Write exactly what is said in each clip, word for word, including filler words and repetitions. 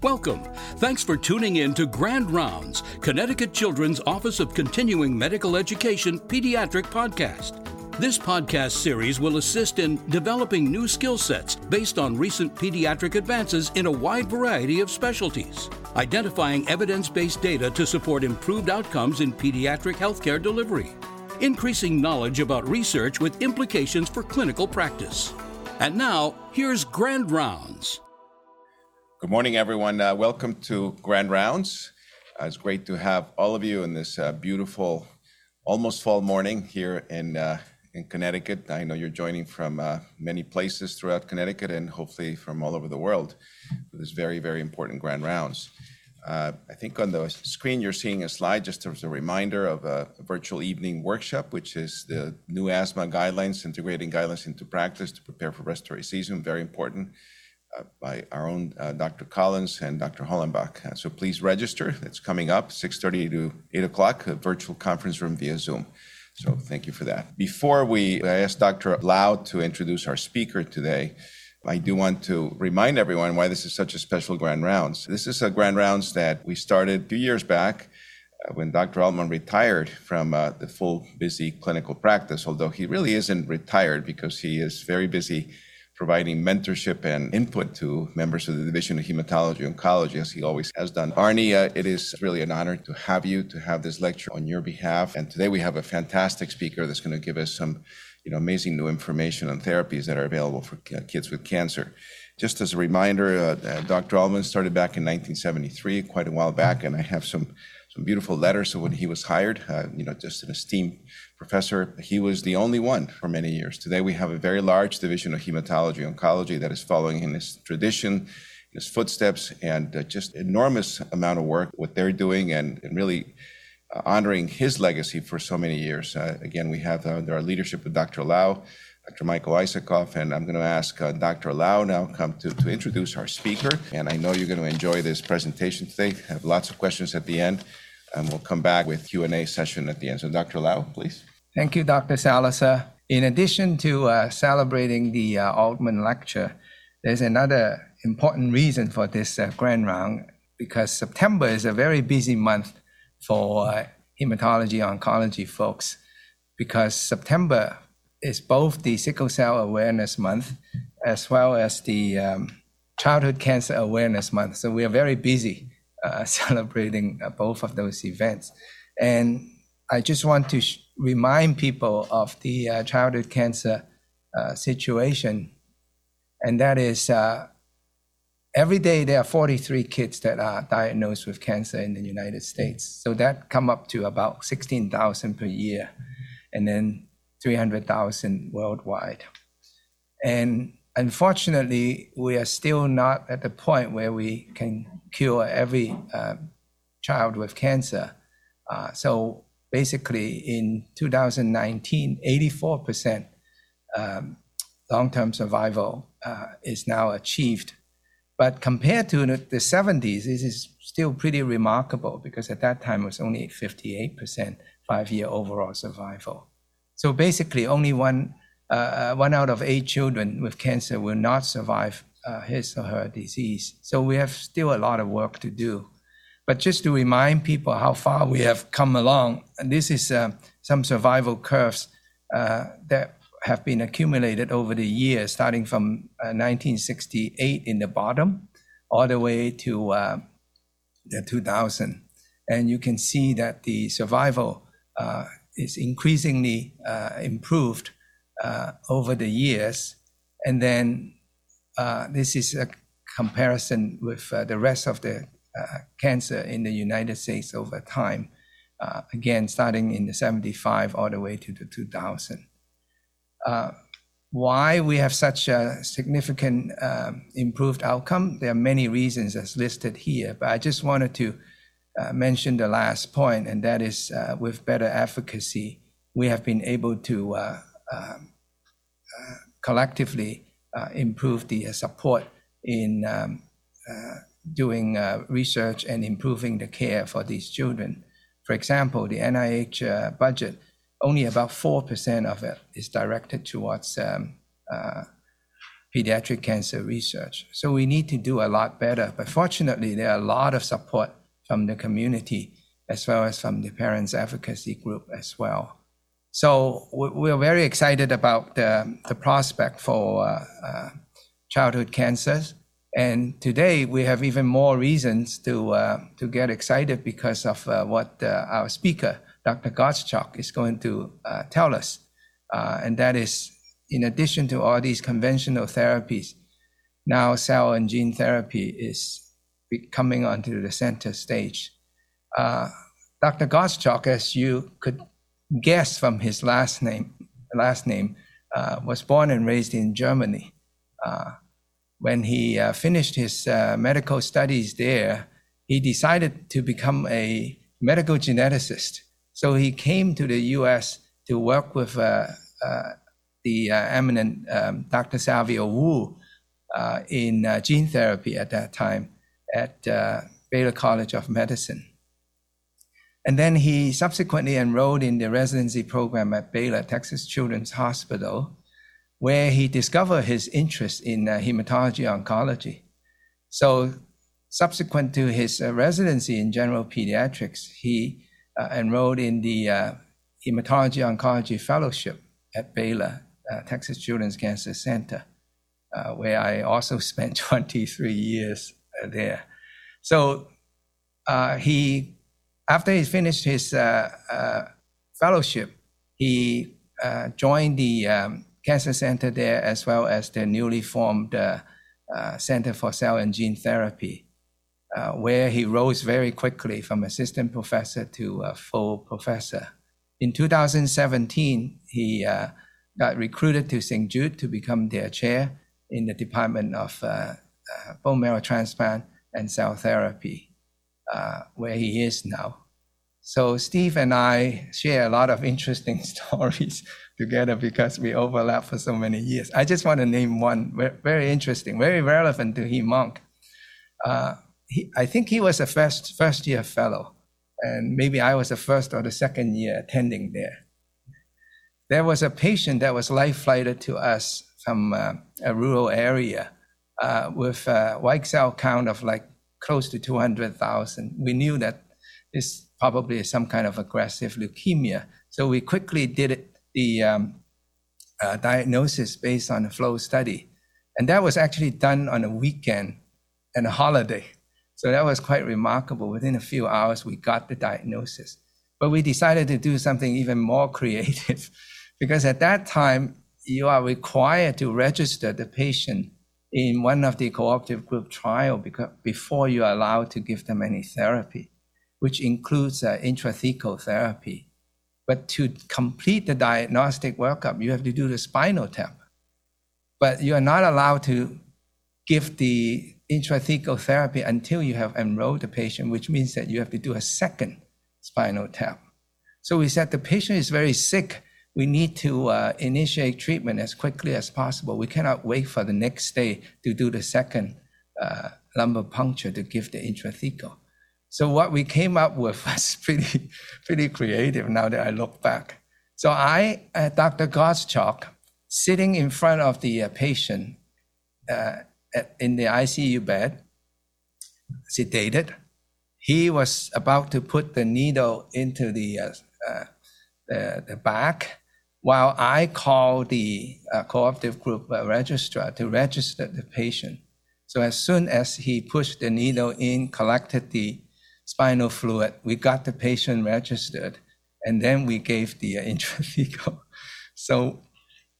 Welcome. Thanks for tuning in to Grand Rounds, Connecticut Children's Office of Continuing Medical Education Pediatric Podcast. This podcast series will assist in developing new skill sets based on recent pediatric advances in a wide variety of specialties, identifying evidence-based data to support improved outcomes in pediatric healthcare delivery, increasing knowledge about research with implications for clinical practice. And now, here's Grand Rounds. Good morning, everyone. Uh, welcome to Grand Rounds. Uh, it's great to have all of you in this uh, beautiful, almost fall morning here in uh, in Connecticut. I know you're joining from uh, many places throughout Connecticut and hopefully from all over the world for this very, very important Grand Rounds. Uh, I think on the screen you're seeing a slide just as a reminder of a virtual evening workshop, which is the new asthma guidelines, integrating guidelines into practice to prepare for respiratory season, very important, uh, by our own uh, Doctor Collins and Doctor Hollenbach. Uh, so please register. It's coming up, six thirty to eight o'clock, a virtual conference room via Zoom. So thank you for that. Before we I ask Doctor Lau to introduce our speaker today, I do want to remind everyone why this is such a special Grand Rounds. This is a Grand Rounds that we started a few years back uh, when Doctor Altman retired from uh, the full busy clinical practice, although he really isn't retired because he is very busy providing mentorship and input to members of the Division of Hematology and Oncology, as he always has done. Arnie, uh, it is really an honor to have you, to have this lecture on your behalf. And today we have a fantastic speaker that's going to give us some you know, amazing new information on therapies that are available for uh, kids with cancer. Just as a reminder, uh, uh, Doctor Altman started back in nineteen seventy-three, quite a while back, and I have some some beautiful letters of when he was hired, uh, you know, just an esteemed professor. He was the only one for many years. Today, we have a very large division of hematology oncology that is following in his tradition, his footsteps, and uh, just enormous amount of work, what they're doing, and, and really uh, honoring his legacy for so many years. Uh, again, we have under uh, our leadership of Doctor Lau, Doctor Michael Isakoff, and I'm going to ask uh, Doctor Lau now come to, to introduce our speaker. And I know you're going to enjoy this presentation today. I have lots of questions at the end, and we'll come back with Q and A session at the end. So Doctor Lau, please. Thank you, Doctor Salisa. In addition to uh, celebrating the uh, Altman Lecture, there's another important reason for this uh, Grand Round, because September is a very busy month for uh, hematology oncology folks, because September is both the Sickle Cell Awareness Month as well as the um, Childhood Cancer Awareness Month. So we are very busy uh, celebrating uh, both of those events. And I just want to sh- remind people of the uh, childhood cancer uh, situation. And that is, uh, every day there are forty-three kids that are diagnosed with cancer in the United States. So that come up to about sixteen thousand per year. And then three hundred thousand worldwide. And unfortunately, we are still not at the point where we can cure every uh, child with cancer. Uh, so basically, in two thousand nineteen, eighty-four percent um, long-term survival uh, is now achieved. But compared to the, the seventies, this is still pretty remarkable, because at that time it was only fifty-eight percent five-year overall survival. So basically, only one uh, one out of eight children with cancer will not survive uh, his or her disease. So we have still a lot of work to do. But just to remind people how far we have come along, and this is uh, some survival curves uh, that have been accumulated over the years, starting from uh, nineteen sixty-eight in the bottom, all the way to uh, the two thousand. And you can see that the survival uh, is increasingly uh, improved uh, over the years. And then uh, this is a comparison with uh, the rest of the uh, cancer in the United States over time, uh, again, starting in the seventy-five all the way to the two thousand. Uh, why we have such a significant um, improved outcome? There are many reasons as listed here, but I just wanted to Uh, mentioned the last point, and that is uh, with better efficacy, we have been able to uh, um, uh, collectively uh, improve the uh, support in um, uh, doing uh, research and improving the care for these children. For example, the N I H uh, budget, only about four percent of it is directed towards um, uh, pediatric cancer research. So we need to do a lot better. But fortunately, there are a lot of support from the community as well as from the parents' advocacy group as well. So we're very excited about the, the prospect for uh, uh, childhood cancers. And today we have even more reasons to uh, to get excited because of uh, what uh, our speaker, Doctor Gottschalk, is going to uh, tell us. Uh, and that is, in addition to all these conventional therapies, now cell and gene therapy is coming onto the center stage. Uh, Doctor Gottschalk, as you could guess from his last name, last name uh, was born and raised in Germany. Uh, when he uh, finished his uh, medical studies there, he decided to become a medical geneticist. So he came to the U S to work with uh, uh, the uh, eminent um, Doctor Savio Wu uh, in uh, gene therapy at that time at uh, Baylor College of Medicine. And then he subsequently enrolled in the residency program at Baylor, Texas Children's Hospital, where he discovered his interest in uh, hematology oncology. So subsequent to his uh, residency in general pediatrics, he uh, enrolled in the uh, hematology oncology fellowship at Baylor, uh, Texas Children's Cancer Center, uh, where I also spent twenty-three years uh, there. So uh, he After he finished his uh, uh, fellowship, he uh, joined the um, cancer center there as well as the newly formed uh, uh, Center for Cell and Gene Therapy, uh, where he rose very quickly from assistant professor to a full professor. In two thousand seventeen, he uh, got recruited to Saint Jude to become their chair in the Department of uh, uh, Bone Marrow Transplant and Cell Therapy. Uh, where he is now. So Steve and I share a lot of interesting stories together because we overlap for so many years. I just want to name one, very interesting, very relevant to Heme Monk. Uh, he, I think he was a first, first year fellow, and maybe I was the first or the second year attending there. There was a patient that was life flighted to us from uh, a rural area uh, with a white cell count of like close to two hundred thousand. We knew that this probably is some kind of aggressive leukemia. So we quickly did it, the um, uh, diagnosis based on a flow study. And that was actually done on a weekend and a holiday. So that was quite remarkable. Within a few hours, we got the diagnosis. But we decided to do something even more creative because at that time, you are required to register the patient in one of the cooperative group trial because before you are allowed to give them any therapy, which includes uh, intrathecal therapy. But to complete the diagnostic workup, you have to do the spinal tap. But you are not allowed to give the intrathecal therapy until you have enrolled the patient, which means that you have to do a second spinal tap. So we said the patient is very sick. We need to uh, initiate treatment as quickly as possible. We cannot wait for the next day to do the second uh, lumbar puncture to give the intrathecal. So what we came up with was pretty, pretty creative now that I look back. So I, uh, Doctor Gottschalk, sitting in front of the uh, patient uh, at, in the I C U bed, sedated, he was about to put the needle into the, uh, uh, the, the back, while I called the uh, cooperative group uh, registrar to register the patient. So as soon as he pushed the needle in, collected the spinal fluid, we got the patient registered, and then we gave the uh, intrathecal. So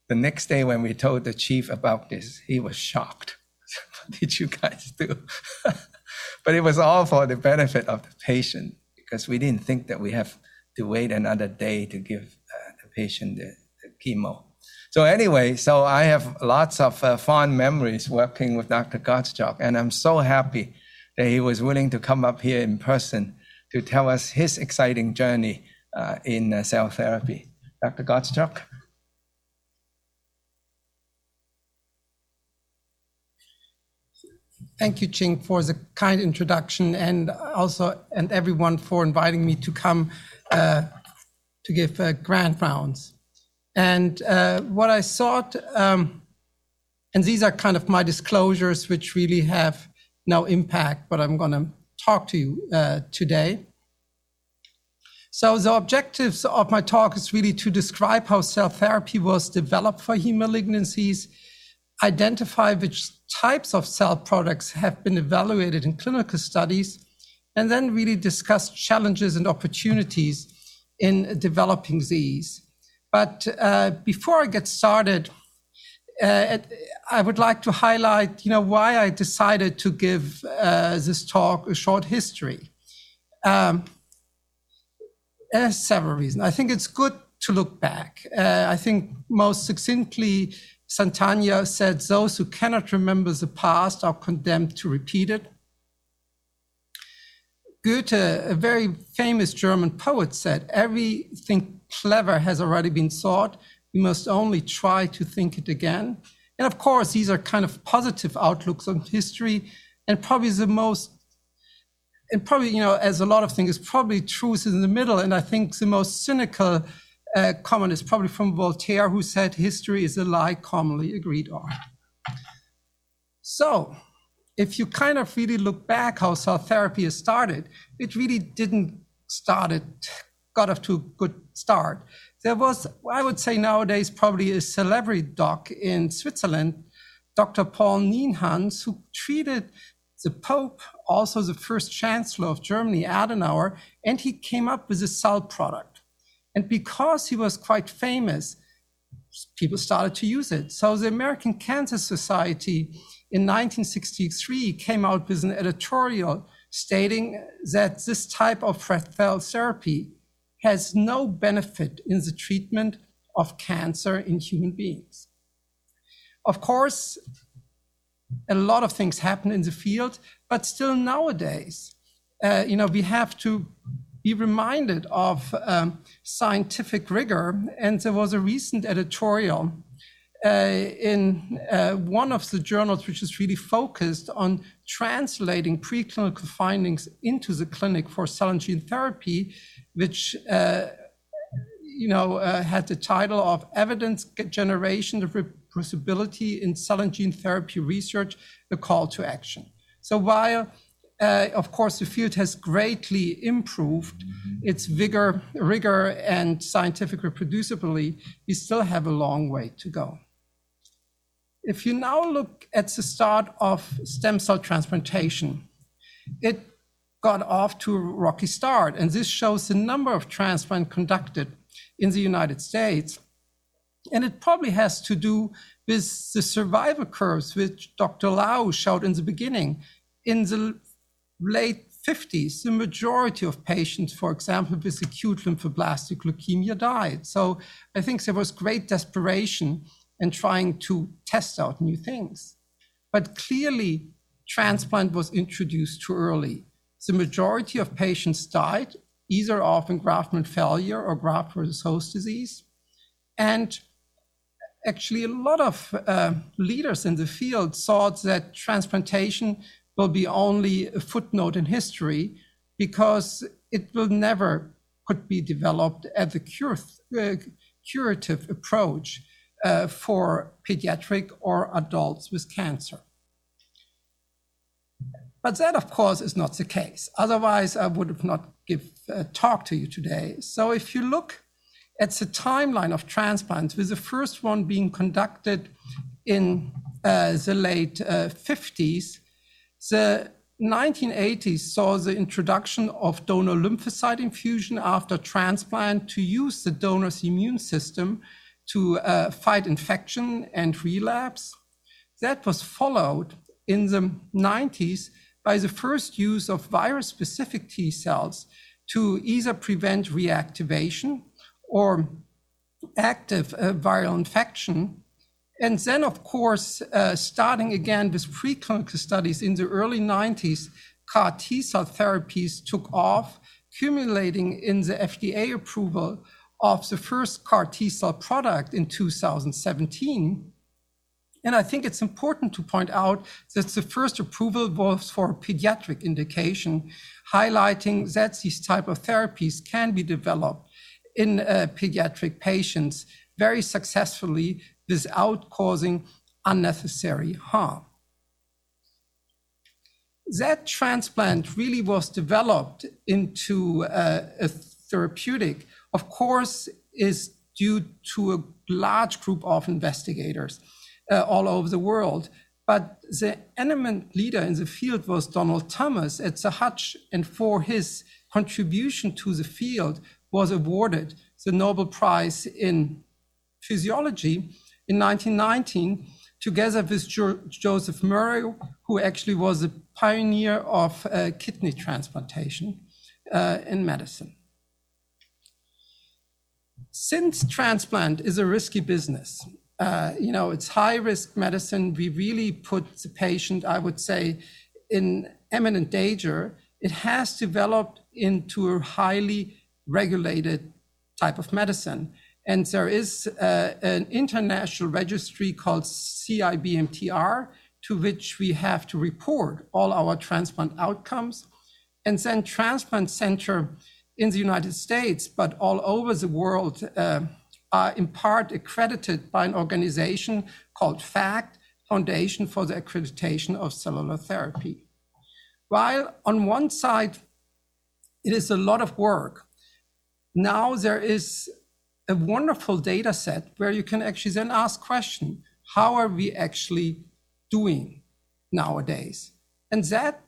the next day when we told the chief about this, he was shocked. What did you guys do? But it was all for the benefit of the patient, because we didn't think that we have to wait another day to give uh, the patient the, the chemo. So anyway, so I have lots of uh, fond memories working with Doctor Gottschalk, and I'm so happy that he was willing to come up here in person to tell us his exciting journey uh, in uh, cell therapy. Doctor Gottschalk? Thank you, Ching, for the kind introduction, and also, and everyone for inviting me to come Uh, to give uh, Grand Rounds. And uh, what I sought um, And these are kind of my disclosures, which really have no impact, but I'm going to talk to you uh, today. So the objectives of my talk is really to describe how cell therapy was developed for heme malignancies, identify which types of cell products have been evaluated in clinical studies, and then really discuss challenges and opportunities in developing these. But uh, before I get started, uh, I would like to highlight, you know, why I decided to give uh, this talk a short history. Um, uh, several reasons. I think it's good to look back. Uh, I think most succinctly, Santagna said, those who cannot remember the past are condemned to repeat it. Goethe, a very famous German poet, said, everything clever has already been thought. We must only try to think it again. And of course, these are kind of positive outlooks on history. And probably the most, and probably, you know, as a lot of things, probably truth is in the middle. And I think the most cynical uh, comment is probably from Voltaire, who said, history is a lie commonly agreed on. So, if you kind of really look back how cell therapy has started, it really didn't start, it got off to a good start. There was, I would say nowadays, probably a celebrity doc in Switzerland, Doctor Paul Nienhans, who treated the Pope, also the first chancellor of Germany, Adenauer, and he came up with a cell product. And because he was quite famous, people started to use it. So the American Cancer Society in nineteen sixty-three came out with an editorial stating that this type of cell therapy has no benefit in the treatment of cancer in human beings. Of course, a lot of things happen in the field, but still nowadays, uh, you know, we have to be reminded of um, scientific rigor. And there was a recent editorial Uh, in uh, one of the journals, which is really focused on translating preclinical findings into the clinic for cell and gene therapy, which uh, you know uh, had the title of Evidence Generation of Reproducibility in Cell and Gene Therapy Research, the Call to Action. So while, uh, of course, the field has greatly improved mm-hmm. its vigor, rigor and scientific reproducibility, we still have a long way to go. If you now look at the start of stem cell transplantation, it got off to a rocky start. And this shows the number of transplants conducted in the United States. And it probably has to do with the survival curves, which Doctor Lau showed in the beginning. In the late fifties, the majority of patients, for example, with acute lymphoblastic leukemia died. So I think there was great desperation and trying to test out new things. But clearly, transplant was introduced too early. The majority of patients died, either of engraftment failure or graft versus host disease. And actually, a lot of uh, leaders in the field thought that transplantation will be only a footnote in history because it will never could be developed as a cure, uh, curative approach Uh, for pediatric or adults with cancer. But that, of course, is not the case. Otherwise, I would have not give a talk to you today. So if you look at the timeline of transplants, with the first one being conducted in uh, the late uh, fifties, the nineteen eighties saw the introduction of donor lymphocyte infusion after transplant to use the donor's immune system to uh, fight infection and relapse. That was followed in the nineties by the first use of virus-specific T cells to either prevent reactivation or active uh, viral infection. And then, of course, uh, starting again with preclinical studies in the early nineties, CAR T cell therapies took off, culminating in the F D A approval of the first CAR T cell product in two thousand seventeen. And I think it's important to point out that the first approval was for a pediatric indication, highlighting that these type of therapies can be developed in uh, pediatric patients very successfully without causing unnecessary harm. That transplant really was developed into uh, a therapeutic, of course, is due to a large group of investigators uh, all over the world. But the eminent leader in the field was Donald Thomas at the Hutch, and for his contribution to the field was awarded the Nobel Prize in Physiology in nineteen nineteen, together with jo- Joseph Murray, who actually was a pioneer of uh, kidney transplantation uh, in medicine. Since transplant is a risky business, uh, you know, it's high-risk medicine, we really put the patient, I would say, in imminent danger. It has developed into a highly regulated type of medicine. And there is uh, an international registry called C I B M T R, to which we have to report all our transplant outcomes. And then transplant center in the United States, but all over the world, uh, are in part accredited by an organization called FACT, Foundation for the Accreditation of Cellular Therapy. While on one side, it is a lot of work, now there is a wonderful data set where you can actually then ask question, how are we actually doing nowadays? And that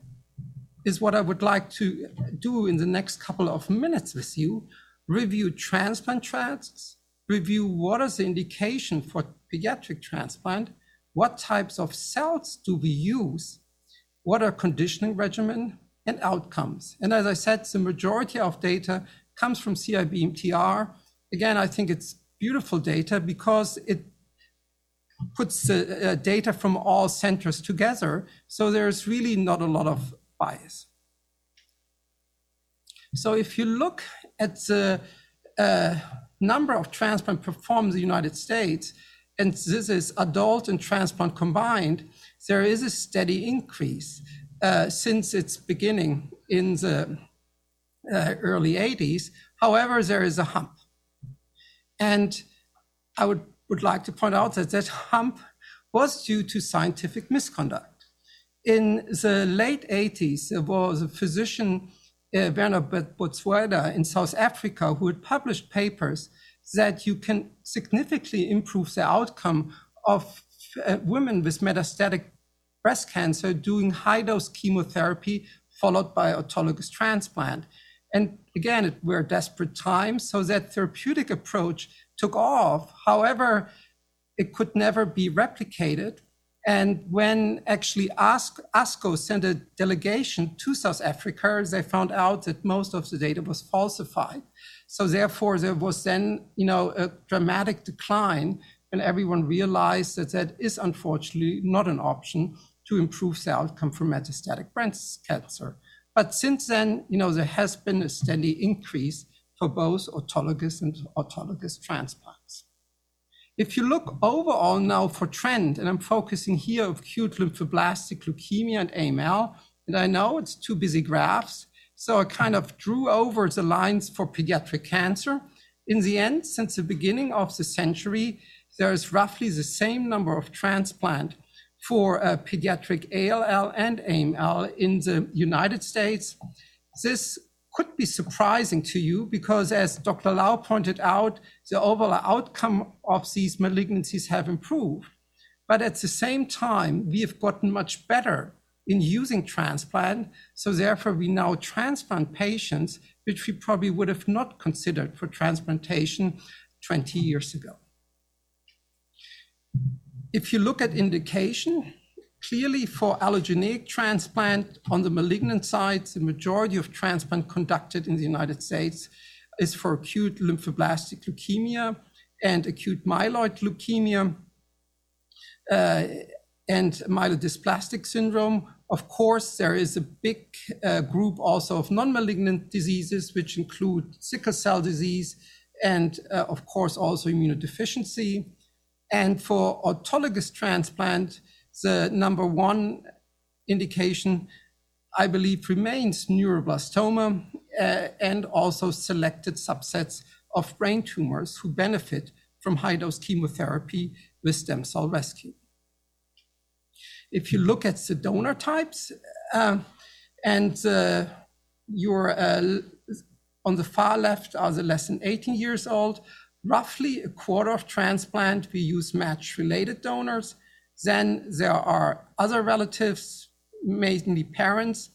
is what I would like to do in the next couple of minutes with you, review transplant tracts, review what is the indication for pediatric transplant, what types of cells do we use, what are conditioning regimen and outcomes. And as I said, the majority of data comes from C I B M T R. Again, I think it's beautiful data because it puts the uh, data from all centers together. So there's really not a lot of bias. So if you look at the uh, number of transplants performed in the United States, and this is adult and transplant combined, there is a steady increase uh, since its beginning in the uh, early eighties. However, there is a hump. And I would, would like to point out that that hump was due to scientific misconduct. In the late eighties, there was a physician, uh, Werner Botsueda in South Africa, who had published papers that you can significantly improve the outcome of uh, women with metastatic breast cancer doing high-dose chemotherapy followed by autologous transplant. And again, it were desperate times, so that therapeutic approach took off. However, it could never be replicated. And when actually ASCO sent a delegation to South Africa, they found out that most of the data was falsified. So therefore, there was then, you know, a dramatic decline, and everyone realized that that is unfortunately not an option to improve the outcome for metastatic breast cancer. But since then, you know, there has been a steady increase for both autologous and autologous transplants. If you look overall now for trend, and I'm focusing here on acute lymphoblastic leukemia and A M L, and I know it's two busy graphs, so I kind of drew over the lines for pediatric cancer. In the end, since the beginning of the century, there is roughly the same number of transplants for uh, pediatric A L L and A M L in the United States. This could be surprising to you because, as Doctor Lau pointed out, the overall outcome of these malignancies have improved. But at the same time, we have gotten much better in using transplant. So therefore, we now transplant patients, which we probably would have not considered for transplantation twenty years ago. If you look at indication, clearly for allogeneic transplant on the malignant side, the majority of transplant conducted in the United States is for acute lymphoblastic leukemia and acute myeloid leukemia uh, and myelodysplastic syndrome. Of course, there is a big uh, group also of non-malignant diseases, which include sickle cell disease and uh, of course also immunodeficiency. And for autologous transplant, the number one indication, I believe, remains neuroblastoma uh, and also selected subsets of brain tumors who benefit from high-dose chemotherapy with stem cell rescue. if you look at the donor types, uh, and uh, you're uh, on the far left are the less than eighteen years old, roughly a quarter of transplant, we use match-related donors. Then there are other relatives, mainly parents,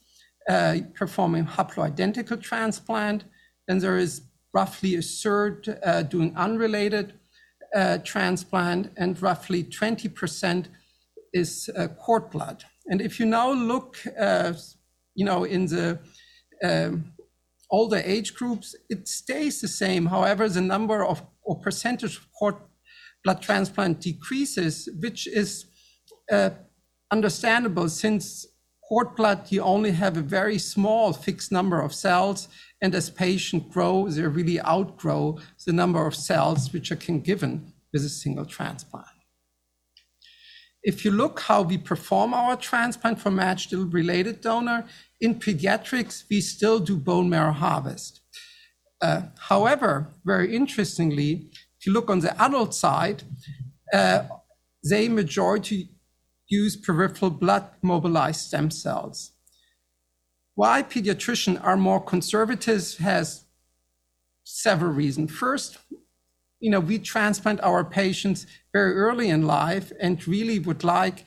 uh, performing haploidentical transplant. Then there is roughly a third uh, doing unrelated uh, transplant, and roughly twenty percent is uh, cord blood. And if you now look, uh, you know, in the um, older age groups, it stays the same. However, the number of or percentage of cord blood transplant decreases, which is uh, understandable since cord blood, you only have a very small fixed number of cells. And as patients grow, they really outgrow the number of cells which are can given with a single transplant. If you look how we perform our transplant for matched related donor, in pediatrics, we still do bone marrow harvest. Uh, however, very interestingly, if you look on the adult side, uh, they majority use peripheral blood mobilized stem cells. Why pediatricians are more conservative has several reasons. First, you know, we transplant our patients very early in life and really would like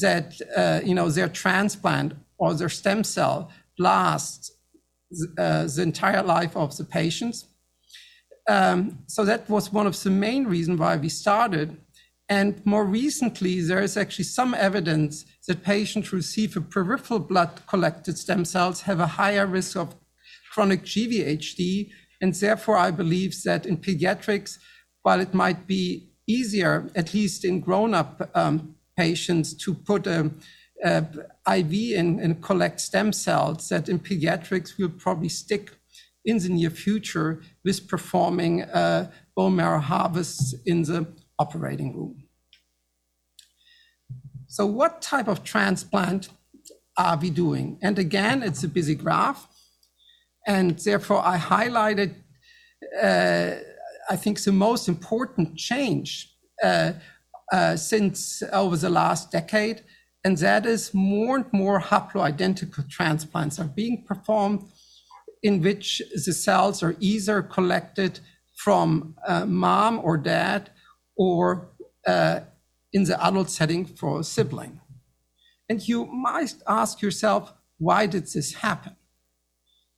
that, uh, you know, their transplant or their stem cell lasts uh, the entire life of the patients. Um, so that was one of the main reasons why we started. And more recently, there is actually some evidence that patients who receive a peripheral blood-collected stem cells have a higher risk of chronic G V H D, and therefore I believe that in pediatrics, while it might be easier, at least in grown-up um, patients, to put an I V in and collect stem cells, that in pediatrics we'll probably stick in the near future with performing uh, bone marrow harvests in the operating room. So what type of transplant are we doing? And again, it's a busy graph, and therefore I highlighted, uh, I think, the most important change uh, uh, since over the last decade, and that is more and more haploidentical transplants are being performed in which the cells are either collected from uh, mom or dad or uh, in the adult setting for a sibling. And you might ask yourself, why did this happen?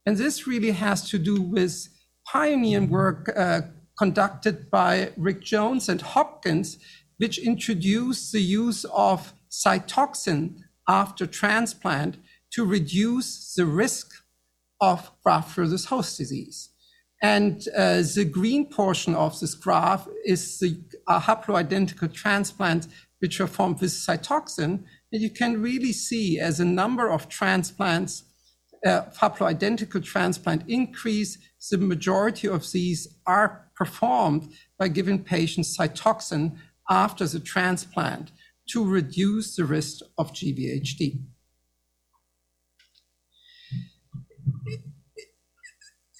And this really has to do with pioneering work uh, conducted by Rick Jones and Hopkins, which introduced the use of cytoxin after transplant to reduce the risk of graft versus host disease. And uh, the green portion of this graph is the uh, haploidentical transplants which are formed with cytoxin. And you can really see as a number of transplants, uh, haploidentical transplant increase, the majority of these are performed by giving patients cytoxin after the transplant to reduce the risk of G V H D.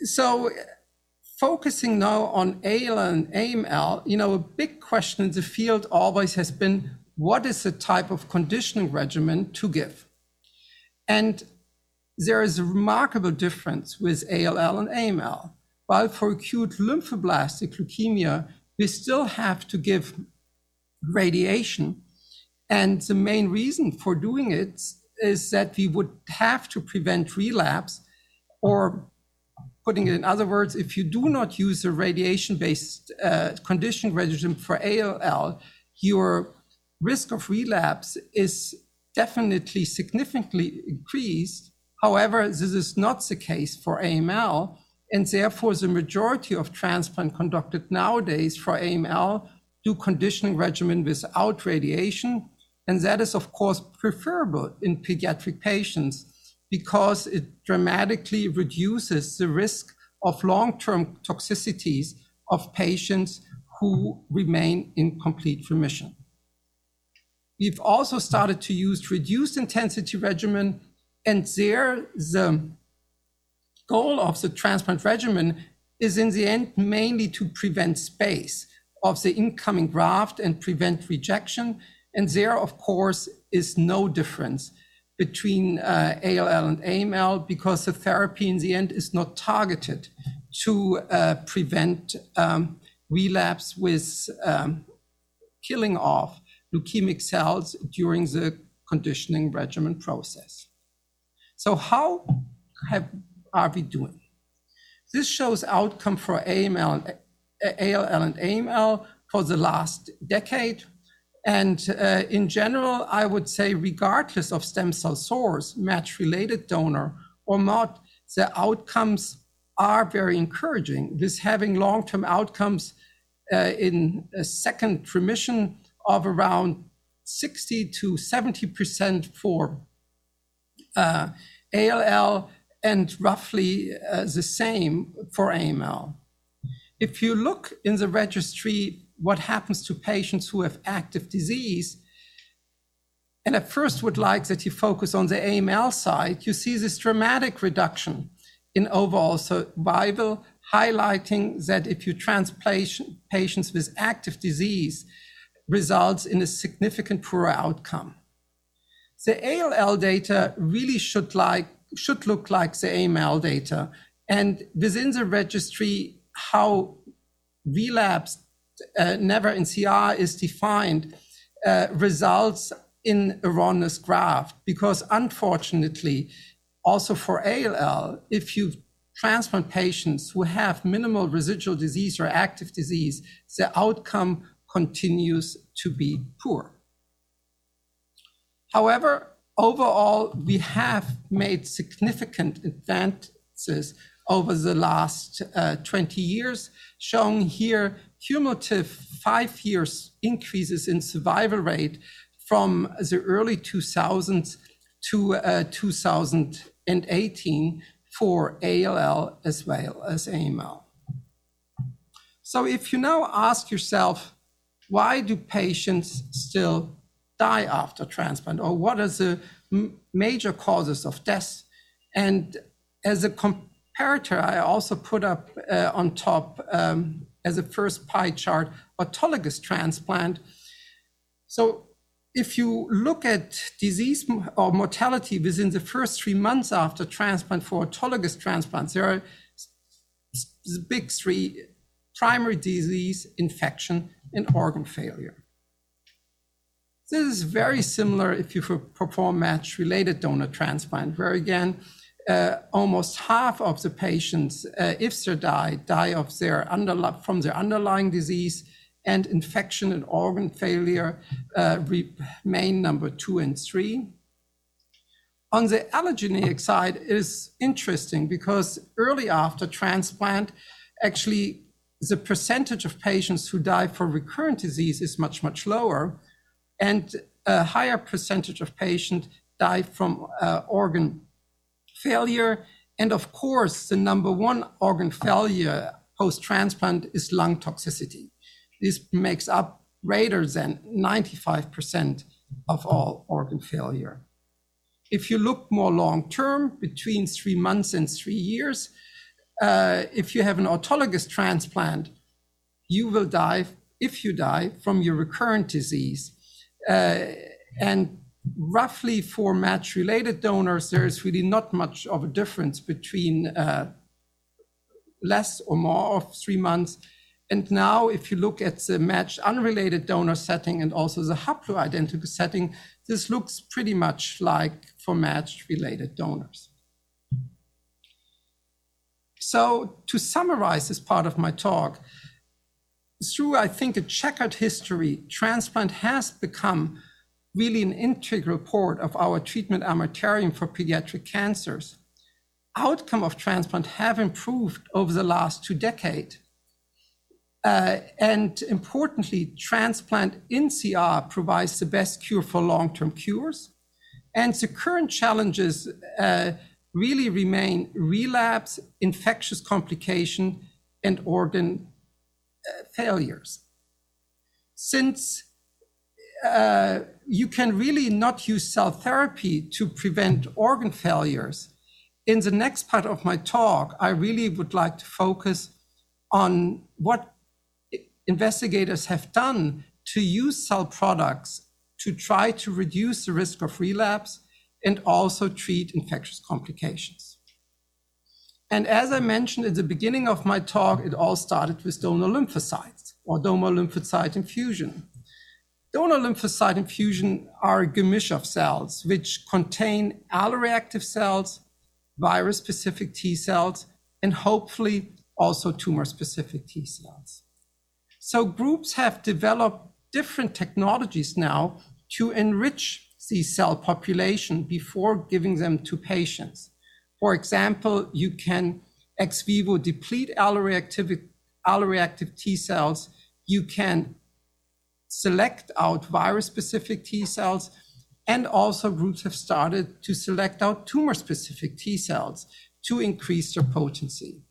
So, focusing now on A L L and A M L, you know, a big question in the field always has been, what is the type of conditioning regimen to give? And there is a remarkable difference with A L L and A M L. While for acute lymphoblastic leukemia, we still have to give radiation. And the main reason for doing it is that we would have to prevent relapse, or putting it in other words, if you do not use a radiation-based uh, conditioning regimen for A L L, your risk of relapse is definitely significantly increased. However, this is not the case for A M L, and therefore the majority of transplants conducted nowadays for A M L do conditioning regimen without radiation, and that is of course preferable in pediatric patients, because it dramatically reduces the risk of long-term toxicities of patients who remain in complete remission. We've also started to use reduced intensity regimen, and there the goal of the transplant regimen is in the end mainly to prevent space of the incoming graft and prevent rejection, and there of course is no difference between uh, A L L and A M L, because the therapy in the end is not targeted to uh, prevent um, relapse with um, killing off leukemic cells during the conditioning regimen process. So how have, are we doing? This shows outcome for A M L, A L L and A M L for the last decade. And uh, in general, I would say regardless of stem cell source, match-related donor or not, the outcomes are very encouraging, with having long-term outcomes uh, in a second remission of around sixty to seventy percent for uh, A L L and roughly uh, the same for A M L. If you look in the registry, what happens to patients who have active disease, and I first would like that you focus on the A M L side, you see this dramatic reduction in overall survival, highlighting that if you transplant patients with active disease, results in a significant poorer outcome. The A L L data really should, like, should look like the A M L data, and within the registry, how relapse uh, never in C R is defined uh, results in erroneous graft, because unfortunately, also for A L L, if you transplant patients who have minimal residual disease or active disease, the outcome continues to be poor. However, overall, we have made significant advances over the last uh, twenty years, shown here cumulative five years increases in survival rate from the early two thousands to uh, two thousand eighteen for A L L as well as A M L. So if you now ask yourself, why do patients still die after transplant, or what are the m- major causes of death? And as a comparator, I also put up uh, on top um, as a first pie chart, autologous transplant. So if you look at disease or mortality within the first three months after transplant for autologous transplants, there are the big three: primary disease, infection, and organ failure. This is very similar if you perform match-related donor transplant, where again, uh, almost half of the patients, uh, if they die, die of their underli- from their underlying disease, and infection and organ failure uh, remain number two and three. On the allogeneic side, it is interesting because early after transplant, actually the percentage of patients who die for recurrent disease is much, much lower, and a higher percentage of patients die from uh, organ failure. And of course, the number one organ failure post-transplant is lung toxicity. This makes up greater than ninety-five percent of all organ failure. If you look more long-term, between three months and three years, uh, if you have an autologous transplant, you will die, if you die, from your recurrent disease. Uh, and roughly for match-related donors, there is really not much of a difference between uh, less or more of three months. And now, if you look at the matched unrelated donor setting and also the haploidentical setting, this looks pretty much like for matched related donors. So to summarize this part of my talk, through, I think, a checkered history, transplant has become really an integral part of our treatment armamentarium for pediatric cancers. Outcome of transplant have improved over the last two decades. Uh, and importantly, transplant in C R provides the best cure for long-term cures. And the current challenges uh, really remain relapse, infectious complication, and organ uh, failures. Since uh, you can really not use cell therapy to prevent organ failures, in the next part of my talk, I really would like to focus on what investigators have done to use cell products to try to reduce the risk of relapse and also treat infectious complications. And as I mentioned at the beginning of my talk, it all started with donor lymphocytes or donor lymphocyte infusion. Donor lymphocyte infusion are a gemisch of cells which contain alloreactive cells, virus-specific T cells, and hopefully also tumor-specific T cells. So groups have developed different technologies now to enrich the cell population before giving them to patients. For example, you can ex vivo deplete alloreactive, alloreactive T cells. You can select out virus-specific T cells, and also groups have started to select out tumor-specific T cells to increase their potency.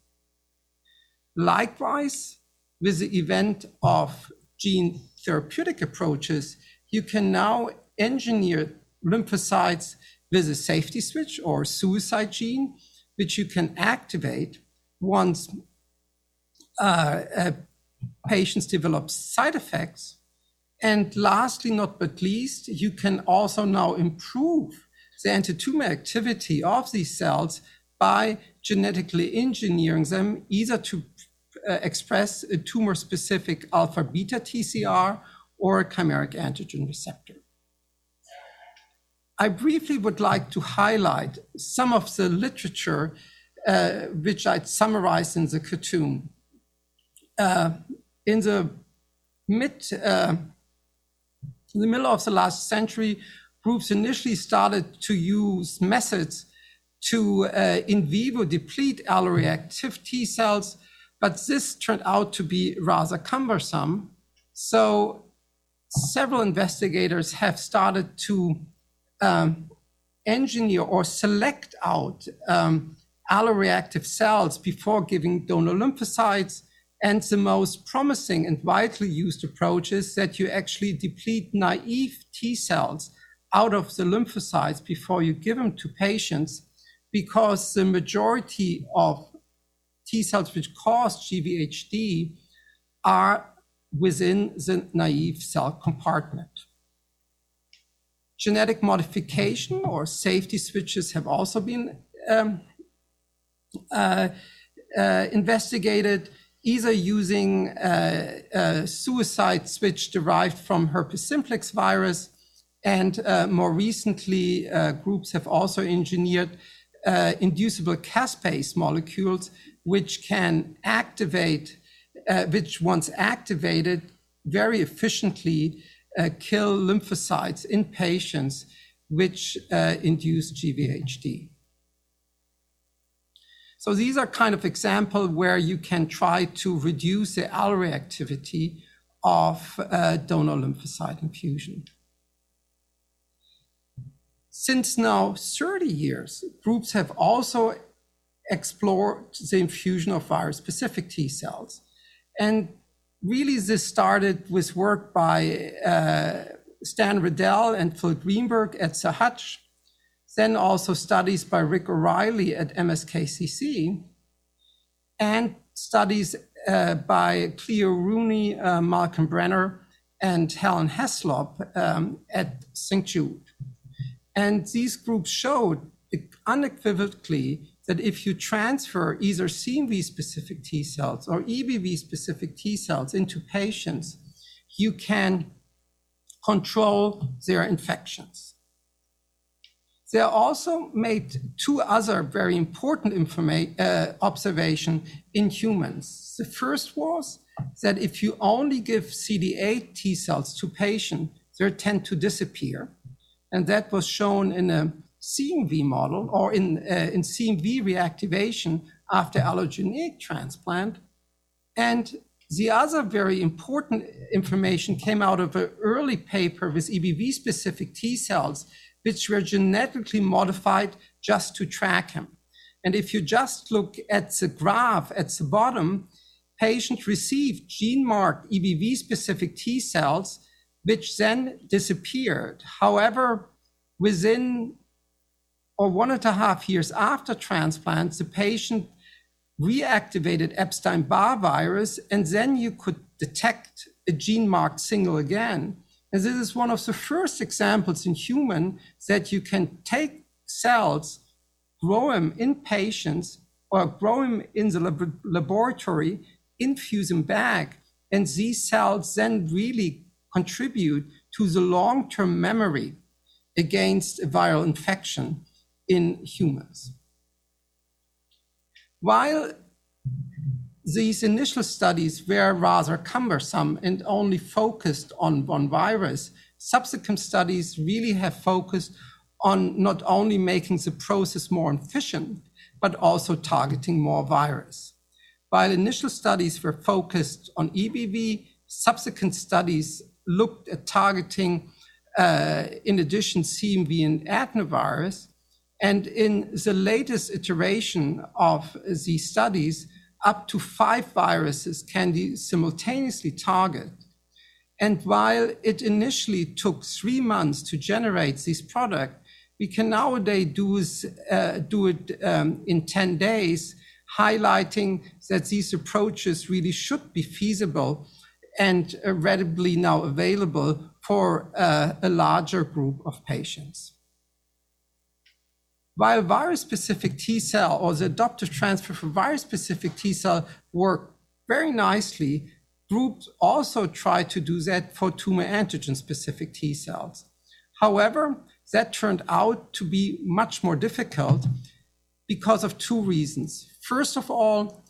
Likewise, with the event of gene therapeutic approaches, you can now engineer lymphocytes with a safety switch or suicide gene, which you can activate once uh, uh, patients develop side effects. And lastly, not but least, you can also now improve the anti-tumor activity of these cells by genetically engineering them either to uh, express a tumor-specific alpha-beta T C R or a chimeric antigen receptor. I briefly would like to highlight some of the literature uh, which I'd summarized in the cartoon. Uh, in the mid... Uh, In the middle of the last century, groups initially started to use methods to uh, in vivo deplete alloreactive T cells, but this turned out to be rather cumbersome. So several investigators have started to um, engineer or select out um, alloreactive cells before giving donor lymphocytes. And the most promising and widely used approach is that you actually deplete naive T cells out of the lymphocytes before you give them to patients, because the majority of T cells which cause G V H D are within the naive cell compartment. Genetic modification or safety switches have also been um, uh, uh, investigated, either using uh, a suicide switch derived from herpes simplex virus, and uh, more recently, uh, groups have also engineered uh, inducible caspase molecules, which can activate, uh, which once activated, very efficiently uh, kill lymphocytes in patients which uh, induce G V H D. So these are kind of examples where you can try to reduce the alloreactivity of uh, donor lymphocyte infusion. Since now thirty years, groups have also explored the infusion of virus-specific T cells. And really this started with work by uh, Stan Riddell and Phil Greenberg at Sir Hutch, then also studies by Rick O'Reilly at M S K C C, and studies uh, by Cleo Rooney, uh, Malcolm Brenner, and Helen Heslop um, at Saint Jude. And these groups showed unequivocally that if you transfer either C M V-specific T cells or E B V-specific T cells into patients, you can control their infections. They also made two other very important informa- uh, observations in humans. The first was that if you only give C D eight T cells to patients, they tend to disappear. And that was shown in a C M V model or in, uh, in C M V reactivation after allogeneic transplant. And the other very important information came out of an early paper with E B V-specific T cells which were genetically modified just to track him. And if you just look at the graph at the bottom, patients received gene-marked E B V-specific T cells, which then disappeared. However, within or one and a half years after transplant, the patient reactivated Epstein-Barr virus, and then you could detect a gene-marked single again. And this is one of the first examples in human that you can take cells, grow them in patients, or grow them in the lab- laboratory, infuse them back, and these cells then really contribute to the long-term memory against a viral infection in humans. While these initial studies were rather cumbersome and only focused on one virus, subsequent studies really have focused on not only making the process more efficient, but also targeting more virus. While initial studies were focused on E B V, subsequent studies looked at targeting, uh, in addition, C M V and adenovirus. And in the latest iteration of these studies, up to five viruses can be simultaneously targeted. And while it initially took three months to generate this product, we can nowadays do, uh, do it um, in ten days, highlighting that these approaches really should be feasible and readily now available for uh, a larger group of patients. While virus-specific T-cell or the adoptive transfer for virus-specific T-cell work very nicely, groups also try to do that for tumor antigen-specific T-cells. However, that turned out to be much more difficult because of two reasons. First of all,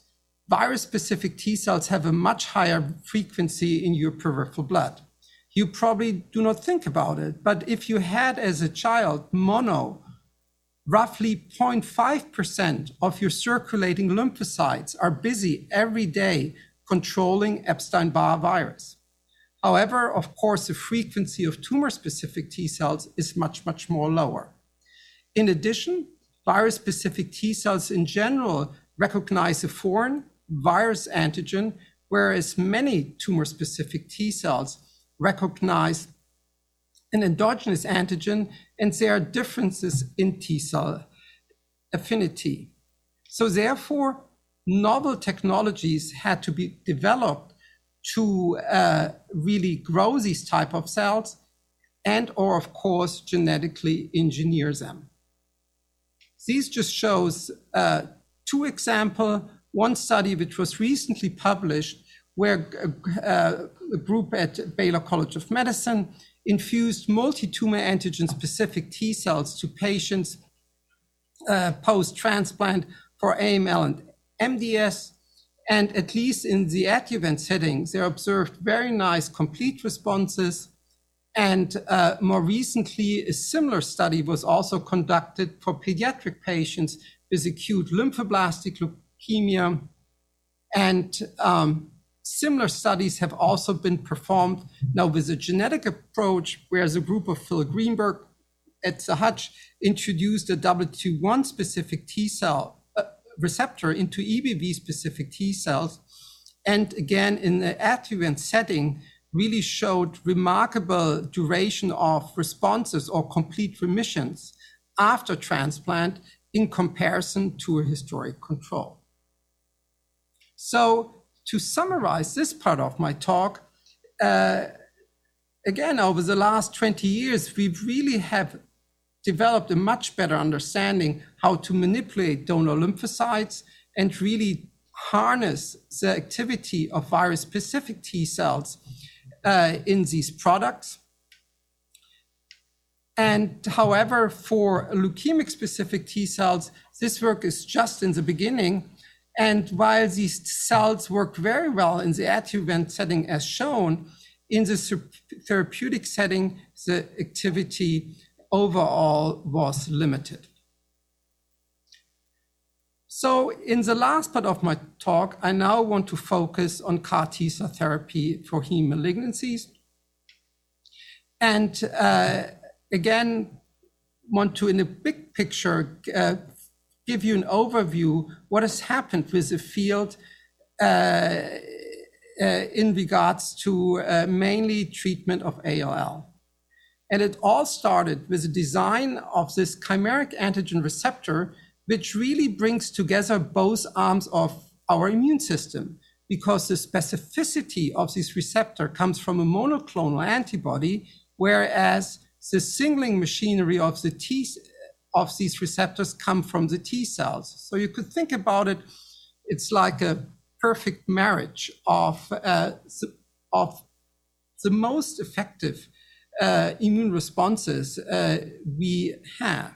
virus-specific T-cells have a much higher frequency in your peripheral blood. You probably do not think about it, but if you had as a child mono, roughly zero point five percent of your circulating lymphocytes are busy every day controlling Epstein-Barr virus. However, of course, the frequency of tumor-specific T-cells is much, much more lower. In addition, virus-specific T-cells in general recognize a foreign virus antigen, whereas many tumor-specific T-cells recognize an endogenous antigen, and there are differences in T-cell affinity. So therefore, novel technologies had to be developed to uh, really grow these type of cells and or, of course, genetically engineer them. These just shows uh, two examples, one study which was recently published where uh, a group at Baylor College of Medicine infused multi-tumor antigen-specific T-cells to patients uh, post-transplant for A M L and M D S. And at least in the adjuvant setting, they observed very nice complete responses. And uh, more recently, a similar study was also conducted for pediatric patients with acute lymphoblastic leukemia. And um, Similar studies have also been performed now with a genetic approach, where the group of Phil Greenberg at the Hutch introduced a W T one specific T cell receptor into E B V specific T cells. And again, in the adjuvant setting, really showed remarkable duration of responses or complete remissions after transplant in comparison to a historic control. So, to summarize this part of my talk, uh, again, over the last twenty years, we really have developed a much better understanding how to manipulate donor lymphocytes and really harness the activity of virus-specific T cells uh, in these products. And however, for leukemic-specific T cells, this work is just in the beginning. And while these cells work very well in the adjuvant setting as shown, in the therapeutic setting, the activity overall was limited. So in the last part of my talk, I now want to focus on CAR T cell therapy for heme malignancies. And uh, again, want to, in a big picture, uh, give you an overview what has happened with the field uh, uh, in regards to uh, mainly treatment of A L L. And it all started with the design of this chimeric antigen receptor, which really brings together both arms of our immune system. because the specificity of this receptor comes from a monoclonal antibody, whereas the signaling machinery of the T of these receptors come from the T cells. So you could think about it, it's like a perfect marriage of, uh, of the most effective uh, immune responses uh, we have.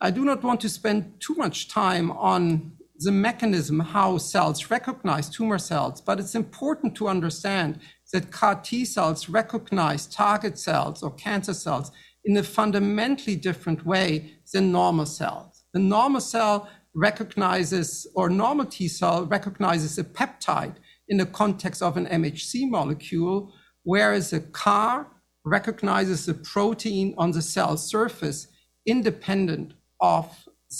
I do not want to spend too much time on the mechanism how cells recognize tumor cells, but it's important to understand that CAR T cells recognize target cells or cancer cells in a fundamentally different way than normal cells. The normal cell recognizes, or normal T cell recognizes a peptide in the context of an M H C molecule, whereas a CAR recognizes the protein on the cell surface independent of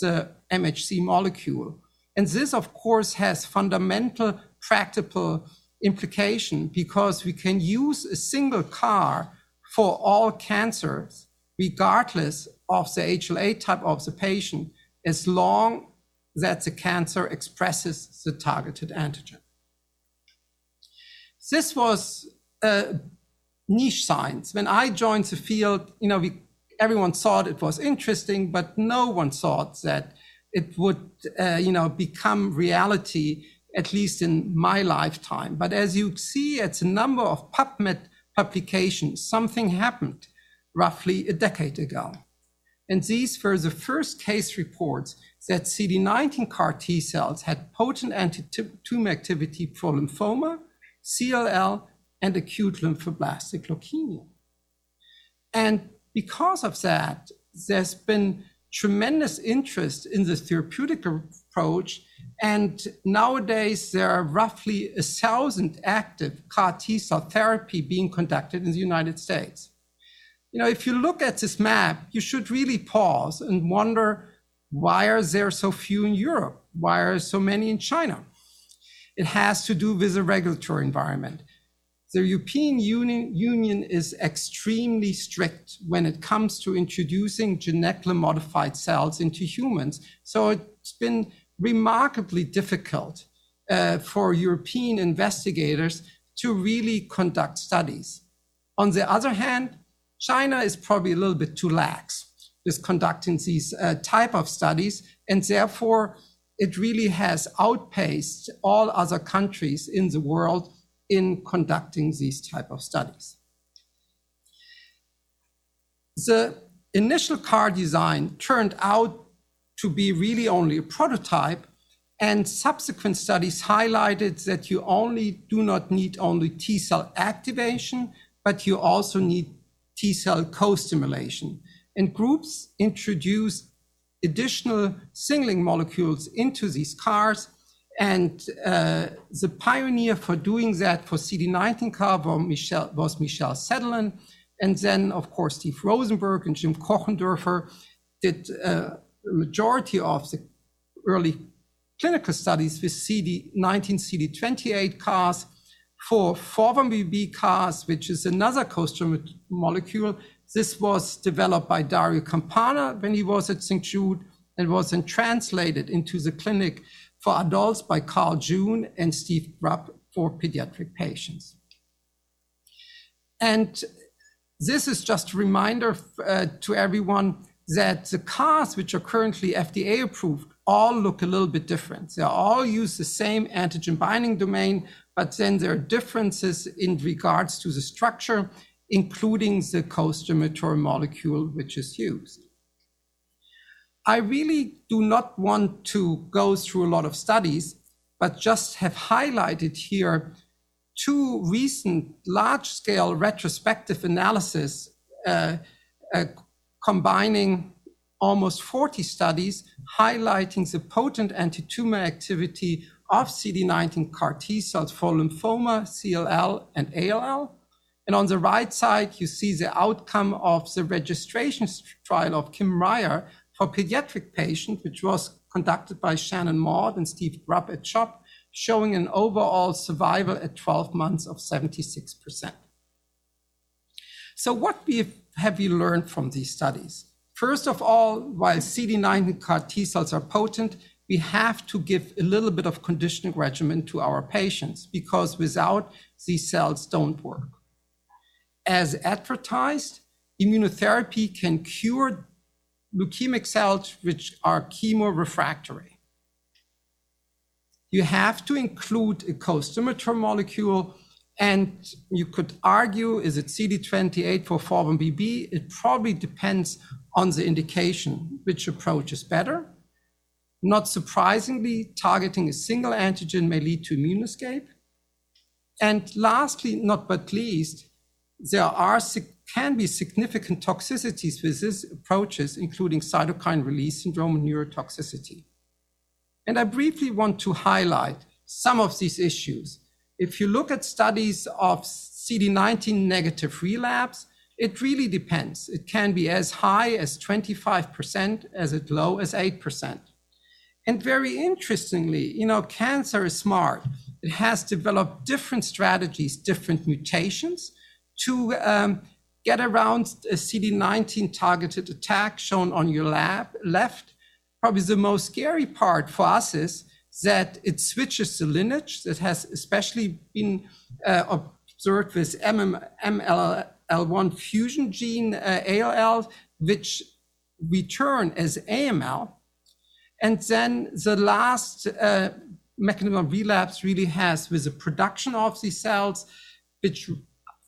the M H C molecule. And this, of course, has fundamental practical implication because we can use a single CAR for all cancers, regardless of the H L A type of the patient, as long that the cancer expresses the targeted antigen. This was uh, niche science. When I joined the field, you know, we, everyone thought it was interesting, but no one thought that it would, uh, you know, become reality, at least in my lifetime. But as you see, it's a number of PubMed publications. Something happened roughly a decade ago. And these were the first case reports that C D nineteen CAR T cells had potent anti-tumor activity for lymphoma, C L L, and acute lymphoblastic leukemia. And because of that, there's been tremendous interest in the therapeutic approach. And nowadays, there are roughly a thousand active CAR T cell therapy being conducted in the United States. You know, if you look at this map, you should really pause and wonder, why are there so few in Europe? Why are so many in China? It has to do with the regulatory environment. The European Union, Union is extremely strict when it comes to introducing genetically modified cells into humans. So it's been remarkably difficult uh, for European investigators to really conduct studies. On the other hand, China is probably a little bit too lax with conducting these uh, type of studies, and therefore it really has outpaced all other countries in the world in conducting these type of studies. The initial CAR design turned out to be really only a prototype, and subsequent studies highlighted that you only do not need only T cell activation, but you also need T cell co-stimulation. And groups introduced additional signaling molecules into these CARs. And uh, the pioneer for doing that for C D nineteen CAR was Michel Sadelain. And then, of course, Steve Rosenberg and Jim Kochendörfer did uh, the majority of the early clinical studies with C D nineteen, C D twenty-eight CARs. For four one B B CARs, which is another co-stimulator molecule, this was developed by Dario Campana when he was at Saint Jude and was then translated into the clinic for adults by Carl June and Steve Grubb for pediatric patients. And this is just a reminder uh, to everyone that the CARs which are currently F D A approved all look a little bit different. They all use the same antigen binding domain, but then there are differences in regards to the structure, including the co-stimulatory molecule which is used. I really do not want to go through a lot of studies, but just have highlighted here two recent large-scale retrospective analysis uh, uh, combining almost forty studies highlighting the potent anti-tumor activity of C D nineteen CAR T cells for lymphoma, C L L, and A L L. And on the right side, you see the outcome of the registration trial of Kim Ryer for pediatric patients, which was conducted by Shannon Maud and Steve Grubb at CHOP, showing an overall survival at twelve months of seventy-six percent. So what we have we learned from these studies? First of all, while C D nineteen CAR T cells are potent, we have to give a little bit of conditioning regimen to our patients, because without, these cells don't work. As advertised, immunotherapy can cure leukemic cells which are chemo-refractory. You have to include a co-stimulatory molecule, and you could argue, is it C D twenty-eight for four one B B? It probably depends on the indication, which approach is better. Not surprisingly, targeting a single antigen may lead to immune escape. And lastly, not but least, there are can be significant toxicities with these approaches, including cytokine release syndrome and neurotoxicity. And I briefly want to highlight some of these issues. If you look at studies of C D nineteen negative relapse, it really depends. It can be as high as twenty-five percent, as low as eight percent. And very interestingly, you know, cancer is smart. It has developed different strategies, different mutations to um, get around a C D nineteen targeted attack shown on your lab left. Probably the most scary part for us is that it switches the lineage. That has especially been uh, observed with M L L one fusion gene, uh, A L L, which return as A M L. And then the last uh, mechanism of relapse really has with the production of these cells, which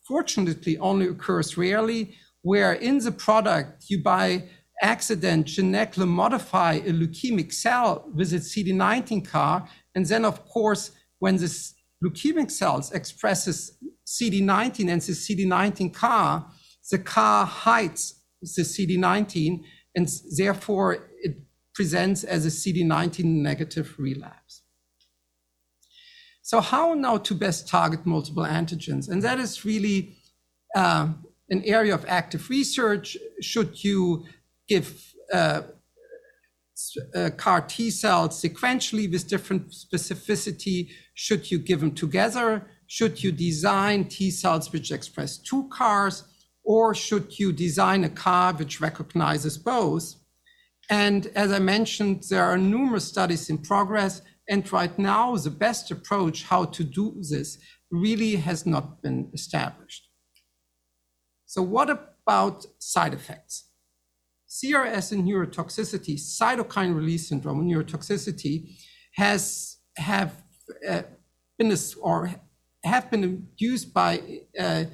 fortunately only occurs rarely, where in the product you by accident genetically modify a leukemic cell with its C D nineteen CAR. And then of course, when this leukemic cells expresses C D nineteen and the C D nineteen CAR, the CAR hides the C D nineteen, and therefore it presents as a C D nineteen negative relapse. So how now to best target multiple antigens? And that is really uh, an area of active research. Should you give uh, uh, CAR T cells sequentially with different specificity? Should you give them together? Should you design T cells which express two CARs? Or should you design a CAR which recognizes both? And as I mentioned, there are numerous studies in progress. And right now, the best approach how to do this really has not been established. So what about side effects? C R S and neurotoxicity, cytokine release syndrome and neurotoxicity has have uh, been or have been induced by uh,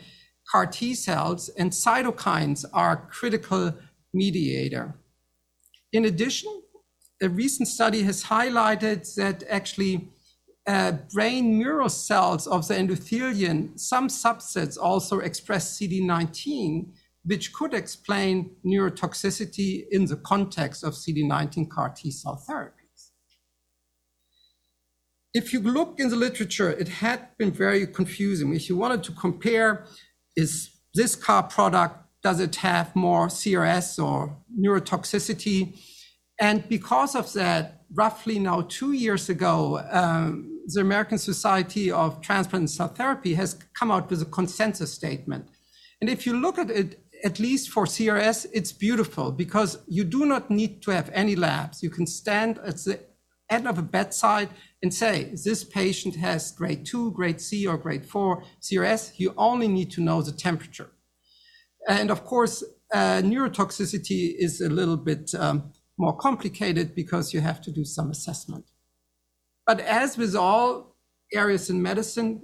CAR T cells, and cytokines are a critical mediator. In addition, a recent study has highlighted that actually uh, brain mirror cells of the endothelium, some subsets also express C D nineteen, which could explain neurotoxicity in the context of C D nineteen CAR T cell therapies. If you look in the literature, it had been very confusing. If you wanted to compare, is this CAR product, does it have more C R S or neurotoxicity? And because of that, roughly now two years ago, um, the American Society of Transplant and Cell Therapy has come out with a consensus statement. And if you look at it, at least for C R S, it's beautiful because you do not need to have any labs. You can stand at the end of a bedside and say, this patient has grade two, grade C, or grade four C R S. You only need to know the temperature. And of course, uh, neurotoxicity is a little bit um, more complicated because you have to do some assessment. But as with all areas in medicine,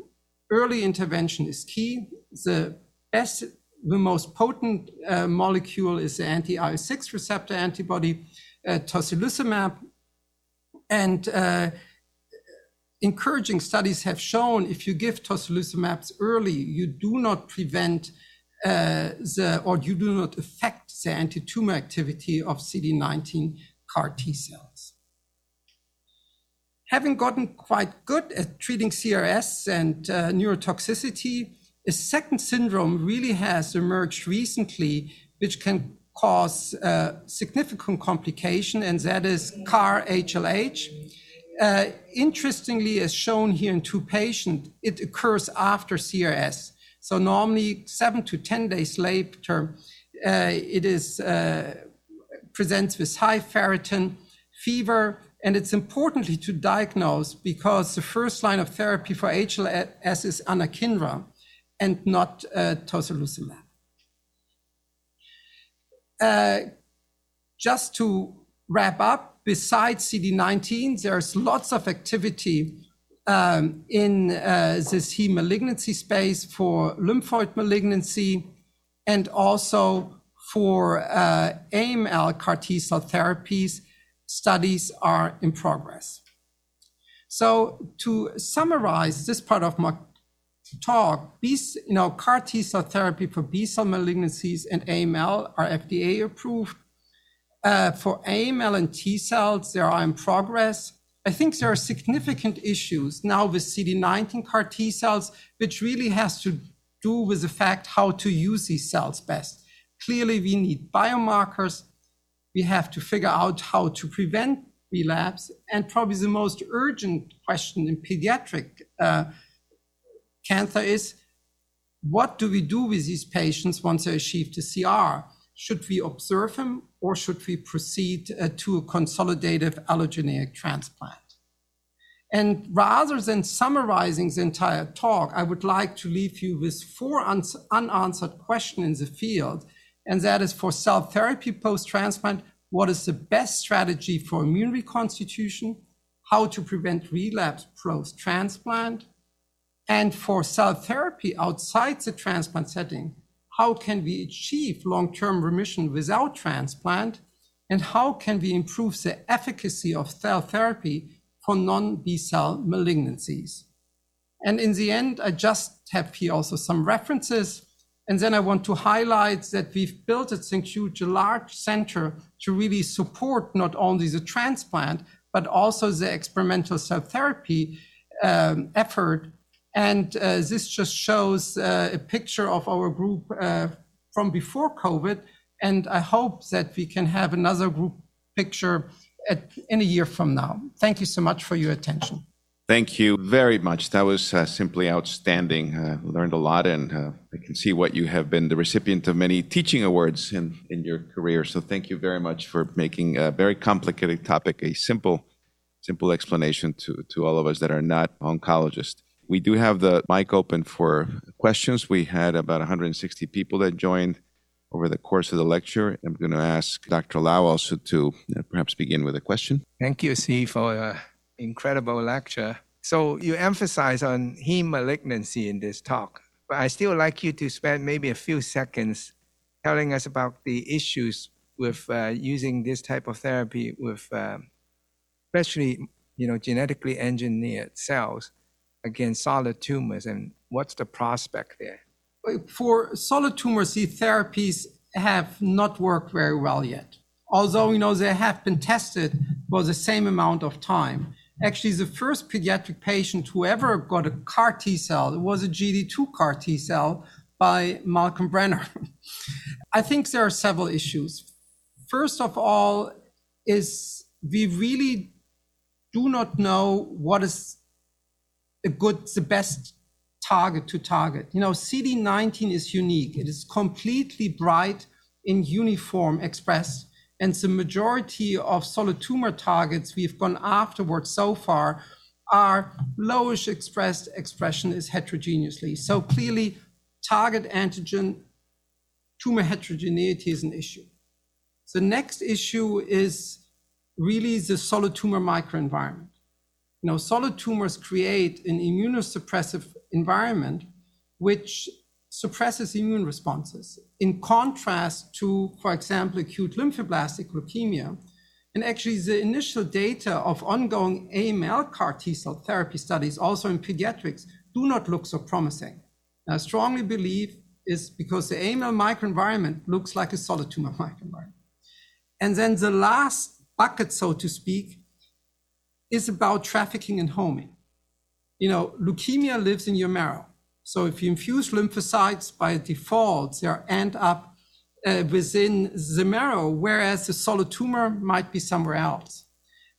early intervention is key. The best, the most potent uh, molecule is the anti-I L six receptor antibody, uh, tocilizumab. And uh, encouraging studies have shown if you give tocilizumab early, you do not prevent Uh, the, or you do not affect the anti-tumor activity of C D nineteen CAR T cells. Having gotten quite good at treating C R S and uh, neurotoxicity, a second syndrome really has emerged recently, which can cause uh, significant complication, and that is CAR H L H. Uh, interestingly, as shown here in two patients, it occurs after C R S. So normally seven to ten days later, uh, it is uh, presents with high ferritin, fever, And it's importantly to diagnose because the first line of therapy for H L S is anakinra and not uh, tocilizumab. Uh, just to wrap up, besides C D nineteen, there's lots of activity um, in uh, this heme malignancy space for lymphoid malignancy and also for uh, A M L CAR T cell therapies. Studies are in progress. So to summarize this part of my talk, B, you know, CAR T cell therapy for B cell malignancies and A M L are F D A approved. Uh, for A M L and T cells, they are in progress. I think there are significant issues now with C D nineteen CAR T cells, which really has to do with the fact how to use these cells best. Clearly, we need biomarkers. We have to figure out how to prevent relapse. And probably the most urgent question in pediatric uh, cancer is, what do we do with these patients once they achieve the C R? Should we observe them, or should we proceed uh, to a consolidative allogeneic transplant? And rather than summarizing the entire talk, I would like to leave you with four un- unanswered questions in the field, and that is for cell therapy post-transplant, what is the best strategy for immune reconstitution, how to prevent relapse post-transplant, and for cell therapy outside the transplant setting, how can we achieve long-term remission without transplant? And how can we improve the efficacy of cell therapy for non-B-cell malignancies? And in the end, I just have here also some references. And then I want to highlight that we've built at Saint Jude a large center to really support not only the transplant, but also the experimental cell therapy um, effort. And uh, this just shows uh, a picture of our group uh, from before COVID. And I hope that we can have another group picture at, in a year from now. Thank you so much for your attention. Thank you very much. That was uh, simply outstanding. I uh, learned a lot, and uh, I can see what you have been the recipient of many teaching awards in, in your career. So thank you very much for making a very complicated topic a simple, simple explanation to, to all of us that are not oncologists. We do have the mic open for questions. We had about one hundred sixty people that joined over the course of the lecture. I'm going to ask Doctor Lau also to perhaps begin with a question. Thank you, C, for an incredible lecture. So you emphasize on heme malignancy in this talk, but I still like you to spend maybe a few seconds telling us about the issues with uh, using this type of therapy with um, especially, you know, genetically engineered cells against solid tumors, and what's the prospect there? For solid tumors, these therapies have not worked very well yet. Although, you know, they have been tested for the same amount of time. Actually, the first pediatric patient who ever got a CAR T cell, it was a G D two CAR T cell by Malcolm Brenner. I think there are several issues. First of all, is we really do not know what is a good, the best target to target. You know, C D nineteen is unique. It is completely bright and uniform expressed. And the majority of solid tumor targets we've gone afterwards so far are lowish expressed, expression is heterogeneously. So clearly, target antigen, tumor heterogeneity is an issue. The next issue is really the solid tumor microenvironment. You know, solid tumors create an immunosuppressive environment which suppresses immune responses, in contrast to, for example, acute lymphoblastic leukemia. And actually, the initial data of ongoing A M L CAR T cell therapy studies, also in pediatrics, do not look so promising. And I strongly believe it's because the A M L microenvironment looks like a solid tumor microenvironment. And then the last bucket, so to speak, is about trafficking and homing. You know, leukemia lives in your marrow. So if you infuse lymphocytes, by default, they end up uh, within the marrow, whereas the solid tumor might be somewhere else.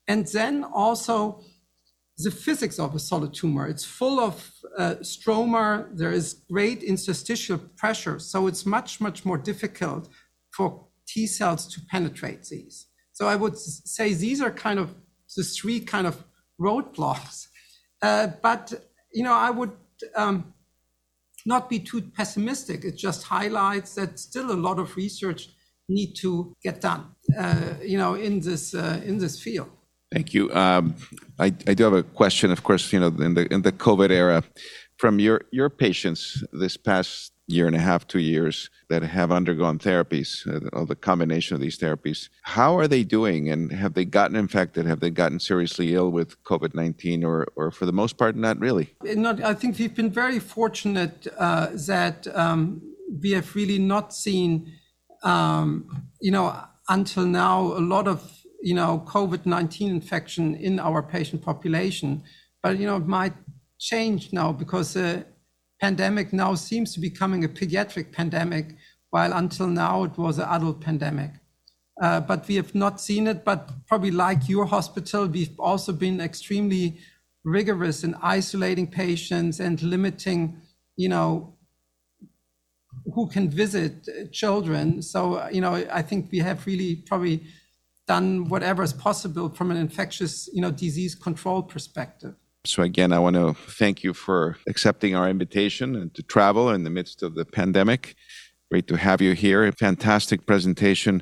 And then also the physics of a solid tumor. It's full of uh, stroma. There is great interstitial pressure. So it's much, much more difficult for T cells to penetrate these. So I would say these are kind of the three kind of roadblocks. Uh, but, you know, I would um, not be too pessimistic. It just highlights that still a lot of research need to get done, uh, you know, in this uh, in this field. Thank you. Um, I, I do have a question, of course, you know, in the in the COVID era, from your, your patients this past year and a half, two years that have undergone therapies, uh, or the combination of these therapies, how are they doing? And have they gotten infected? Have they gotten seriously ill with COVID nineteen or, or for the most part, not really? Not, I think we've been very fortunate uh, that um, we have really not seen, um, you know, until now, a lot of, you know, COVID nineteen infection in our patient population. But, you know, it might change now because the uh, pandemic now seems to be becoming a pediatric pandemic, while until now it was an adult pandemic. Uh, but we have not seen it, but probably like your hospital, we've also been extremely rigorous in isolating patients and limiting, you know, who can visit children. So, you know, I think we have really probably done whatever is possible from an infectious, you know, disease control perspective. So again, I want to thank you for accepting our invitation and to travel in the midst of the pandemic. Great to have you here. A fantastic presentation.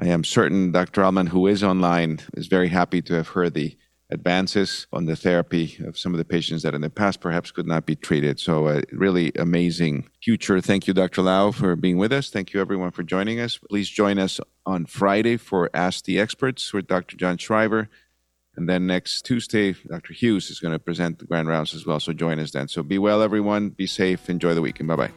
I am certain Doctor Altman, who is online, is very happy to have heard the advances on the therapy of some of the patients that in the past perhaps could not be treated. So a really amazing future. Thank you, Doctor Lau, for being with us. Thank you, everyone, for joining us. Please join us on Friday for Ask the Experts with Doctor John Shriver. And then next Tuesday, Doctor Hughes is going to present the Grand Rounds as well. So join us then. So be well, everyone. Be safe. Enjoy the weekend. Bye-bye.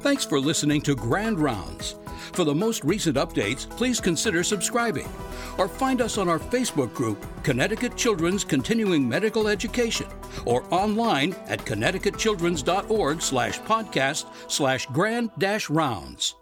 Thanks for listening to Grand Rounds. For the most recent updates, please consider subscribing or find us on our Facebook group, Connecticut Children's Continuing Medical Education, or online at connecticutchildrens.org slash podcast slash grand dash rounds.